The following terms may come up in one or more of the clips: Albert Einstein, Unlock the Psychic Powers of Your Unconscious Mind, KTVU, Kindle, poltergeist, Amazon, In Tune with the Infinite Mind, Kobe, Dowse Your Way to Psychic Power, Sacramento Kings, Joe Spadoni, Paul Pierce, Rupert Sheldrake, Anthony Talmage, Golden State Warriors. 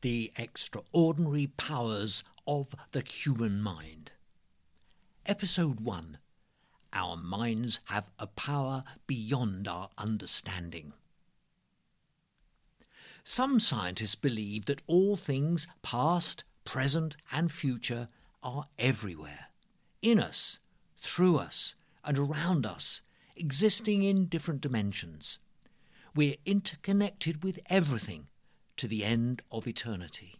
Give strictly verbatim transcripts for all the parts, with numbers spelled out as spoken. The Extraordinary Powers of the Human Mind. Episode one. Our minds have a power beyond our understanding. Some scientists believe that all things, past, present and future, are everywhere, in us, through us and around us, existing in different dimensions. We're interconnected with everything to the end of eternity.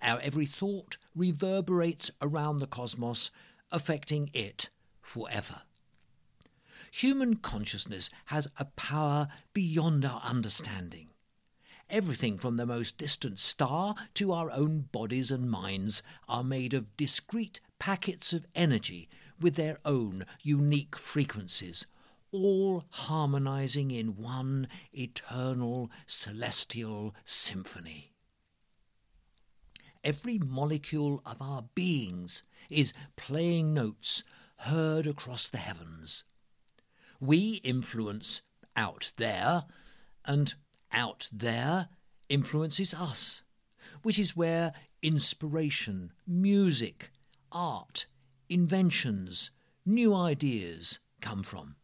Our every thought reverberates around the cosmos, affecting it forever. Human consciousness has a power beyond our understanding. Everything from the most distant star to our own bodies and minds are made of discrete packets of energy with their own unique frequencies, all harmonizing in one eternal celestial symphony. Every molecule of our beings is playing notes heard across the heavens. We influence out there, and out there influences us, which is where inspiration, music, art, inventions, new ideas come from.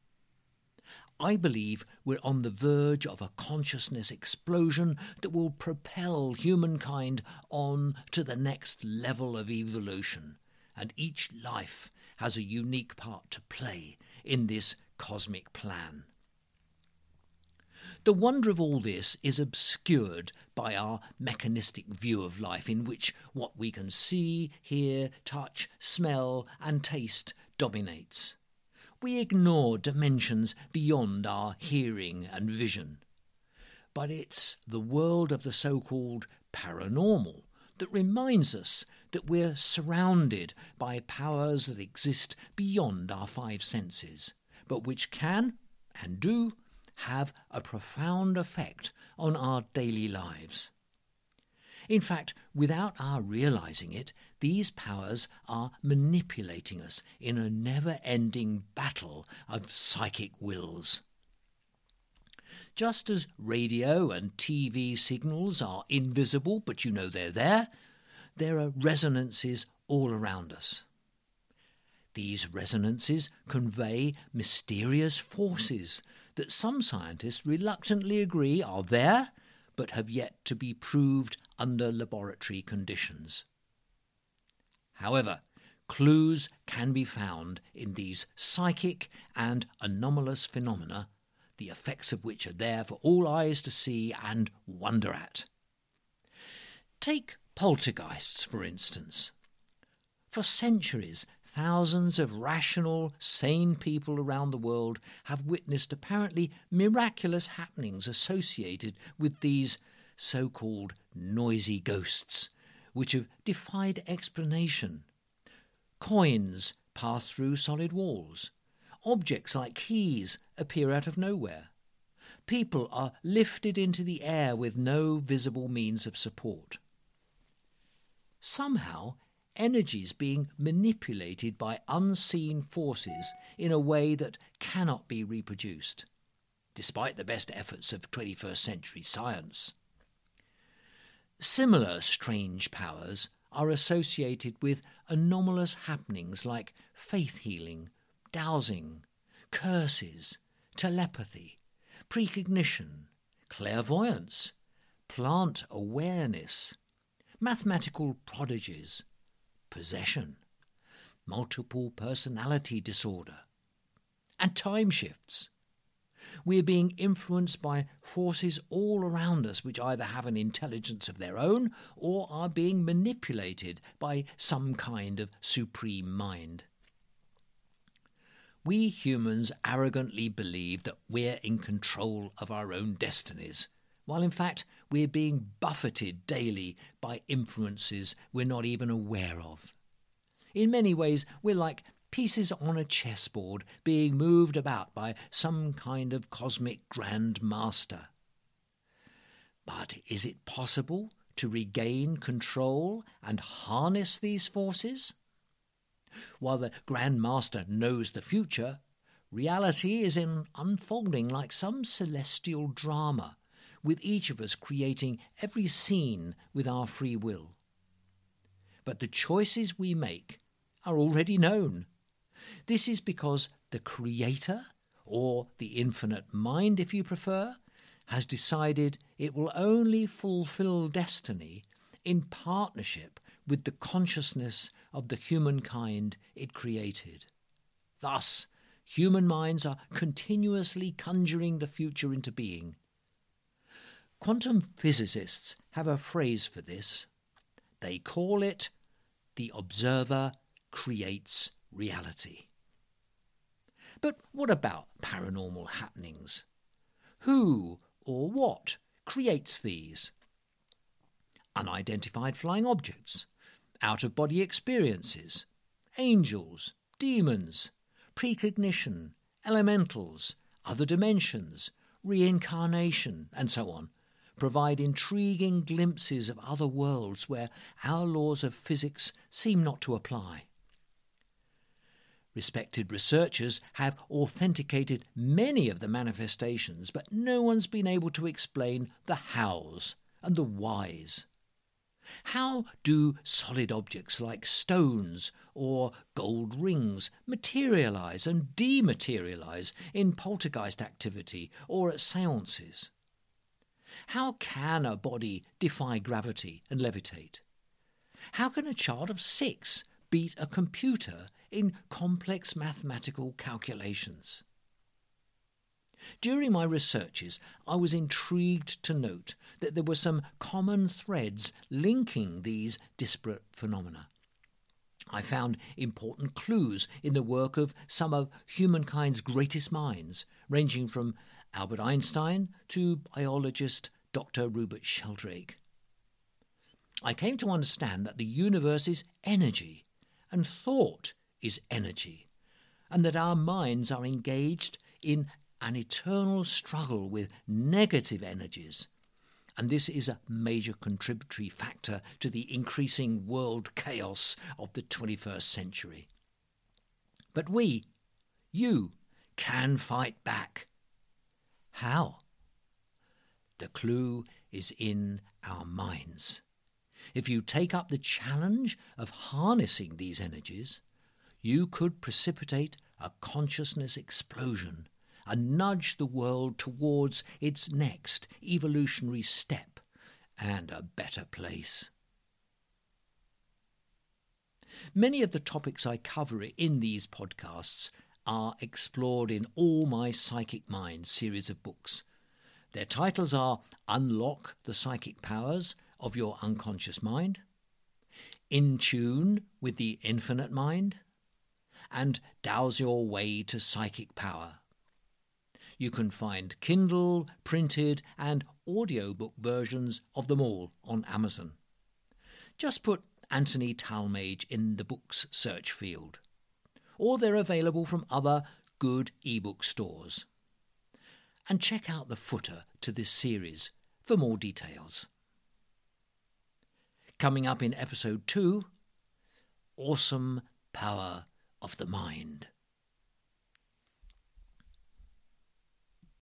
I believe we're on the verge of a consciousness explosion that will propel humankind on to the next level of evolution, and each life has a unique part to play in this cosmic plan. The wonder of all this is obscured by our mechanistic view of life, in which what we can see, hear, touch, smell and taste dominates. We ignore dimensions beyond our hearing and vision. But it's the world of the so-called paranormal that reminds us that we're surrounded by powers that exist beyond our five senses, but which can, and do, have a profound effect on our daily lives. In fact, without our realizing it, these powers are manipulating us in a never-ending battle of psychic wills. Just as radio and T V signals are invisible, but you know they're there, there are resonances all around us. These resonances convey mysterious forces that some scientists reluctantly agree are there, but have yet to be proved under laboratory conditions. However, clues can be found in these psychic and anomalous phenomena, the effects of which are there for all eyes to see and wonder at. Take poltergeists, for instance. For centuries, thousands of rational, sane people around the world have witnessed apparently miraculous happenings associated with these so-called noisy ghosts, which have defied explanation. Coins pass through solid walls. Objects like keys appear out of nowhere. People are lifted into the air with no visible means of support. Somehow, energy is being manipulated by unseen forces in a way that cannot be reproduced, despite the best efforts of twenty-first century science. Similar strange powers are associated with anomalous happenings like faith healing, dowsing, curses, telepathy, precognition, clairvoyance, plant awareness, mathematical prodigies, possession, multiple personality disorder, and time shifts. We are being influenced by forces all around us which either have an intelligence of their own or are being manipulated by some kind of supreme mind. We humans arrogantly believe that we're in control of our own destinies, while in fact we're being buffeted daily by influences we're not even aware of. In many ways, we're like pieces on a chessboard being moved about by some kind of cosmic grand master. But is it possible to regain control and harness these forces? While the grand master knows the future, reality is in unfolding like some celestial drama, with each of us creating every scene with our free will. But the choices we make are already known. This is because the Creator, or the Infinite Mind if you prefer, has decided it will only fulfill destiny in partnership with the consciousness of the humankind it created. Thus, human minds are continuously conjuring the future into being. Quantum physicists have a phrase for this. They call it, the observer creates reality. But what about paranormal happenings? Who or what creates these? Unidentified flying objects, out-of-body experiences, angels, demons, precognition, elementals, other dimensions, reincarnation, and so on, provide intriguing glimpses of other worlds where our laws of physics seem not to apply. Respected researchers have authenticated many of the manifestations, but no one's been able to explain the hows and the whys. How do solid objects like stones or gold rings materialise and dematerialise in poltergeist activity or at seances? How can a body defy gravity and levitate? How can a child of six beat a computer in complex mathematical calculations? During my researches, I was intrigued to note that there were some common threads linking these disparate phenomena. I found important clues in the work of some of humankind's greatest minds, ranging from Albert Einstein to biologist Doctor Rupert Sheldrake. I came to understand that the universe is energy, and thought is energy, and that our minds are engaged in an eternal struggle with negative energies, and this is a major contributory factor to the increasing world chaos of the twenty-first century. But we, you, can fight back. How? The clue is in our minds. If you take up the challenge of harnessing these energies, you could precipitate a consciousness explosion and nudge the world towards its next evolutionary step and a better place. Many of the topics I cover in these podcasts are explored in all my Psychic Mind series of books. Their titles are Unlock the Psychic Powers of Your Unconscious Mind, In Tune with the Infinite Mind, and Dowse Your Way to Psychic Power. You can find Kindle, printed and audiobook versions of them all on Amazon. Just put Anthony Talmage in the books search field. Or they're available from other good ebook stores. And check out the footer to this series for more details. Coming up in episode two, Awesome Power of the Mind.